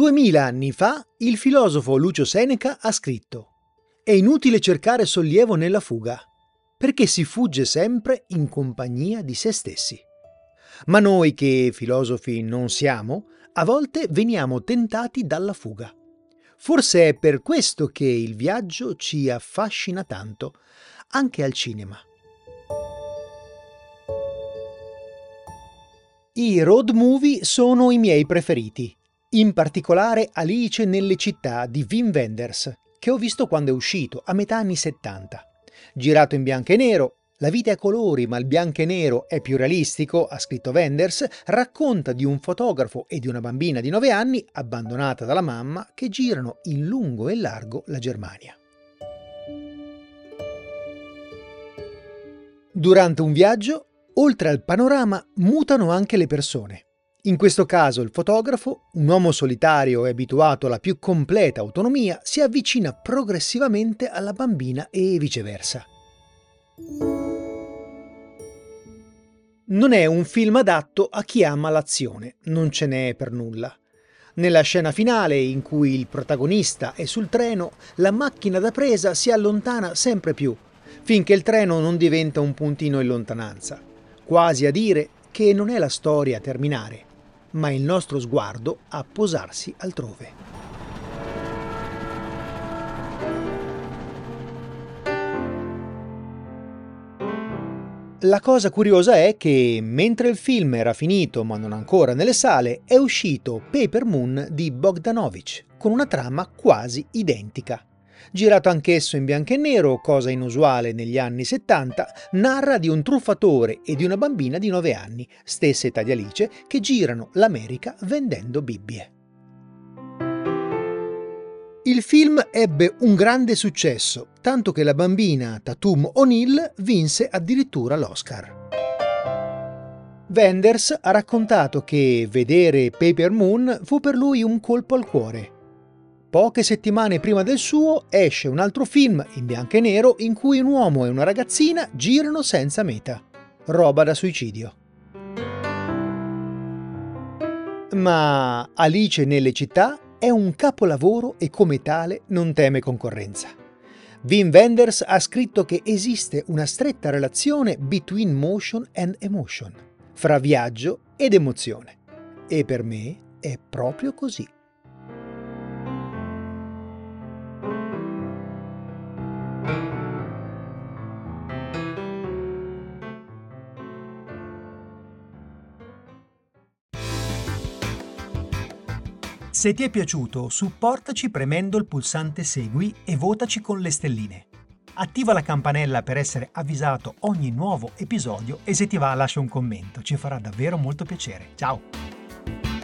2000 anni fa il filosofo Lucio Seneca ha scritto: «È inutile cercare sollievo nella fuga, perché si fugge sempre in compagnia di se stessi». Ma noi, che filosofi non siamo, a volte veniamo tentati dalla fuga. Forse è per questo che il viaggio ci affascina tanto, anche al cinema. I road movie sono i miei preferiti, in particolare Alice nelle città di Wim Wenders, che ho visto quando è uscito, a metà anni 70. Girato in bianco e nero, la vita è a colori, ma il bianco e nero è più realistico, ha scritto Wenders, racconta di un fotografo e di una bambina di 9 anni, abbandonata dalla mamma, che girano in lungo e largo la Germania. Durante un viaggio, oltre al panorama, mutano anche le persone. In questo caso il fotografo, un uomo solitario e abituato alla più completa autonomia, si avvicina progressivamente alla bambina e viceversa. Non è un film adatto a chi ama l'azione, non ce n'è per nulla. Nella scena finale, in cui il protagonista è sul treno, la macchina da presa si allontana sempre più, finché il treno non diventa un puntino in lontananza, quasi a dire che non è la storia a terminare, ma il nostro sguardo a posarsi altrove. La cosa curiosa è che, mentre il film era finito ma non ancora nelle sale, è uscito Paper Moon di Bogdanovich, con una trama quasi identica. Girato anch'esso in bianco e nero, cosa inusuale negli anni 70, narra di un truffatore e di una bambina di 9 anni, stessa età di Alice, che girano l'America vendendo Bibbie. Il film ebbe un grande successo, tanto che la bambina Tatum O'Neill vinse addirittura l'Oscar. Wenders ha raccontato che vedere Paper Moon fu per lui un colpo al cuore. Poche settimane prima del suo esce un altro film, in bianco e nero, in cui un uomo e una ragazzina girano senza meta. Roba da suicidio. Ma Alice nelle città è un capolavoro e come tale non teme concorrenza. Wim Wenders ha scritto che esiste una stretta relazione between motion and emotion, fra viaggio ed emozione. E per me è proprio così. Se ti è piaciuto, supportaci premendo il pulsante Segui e votaci con le stelline. Attiva la campanella per essere avvisato ogni nuovo episodio e se ti va lascia un commento, ci farà davvero molto piacere. Ciao!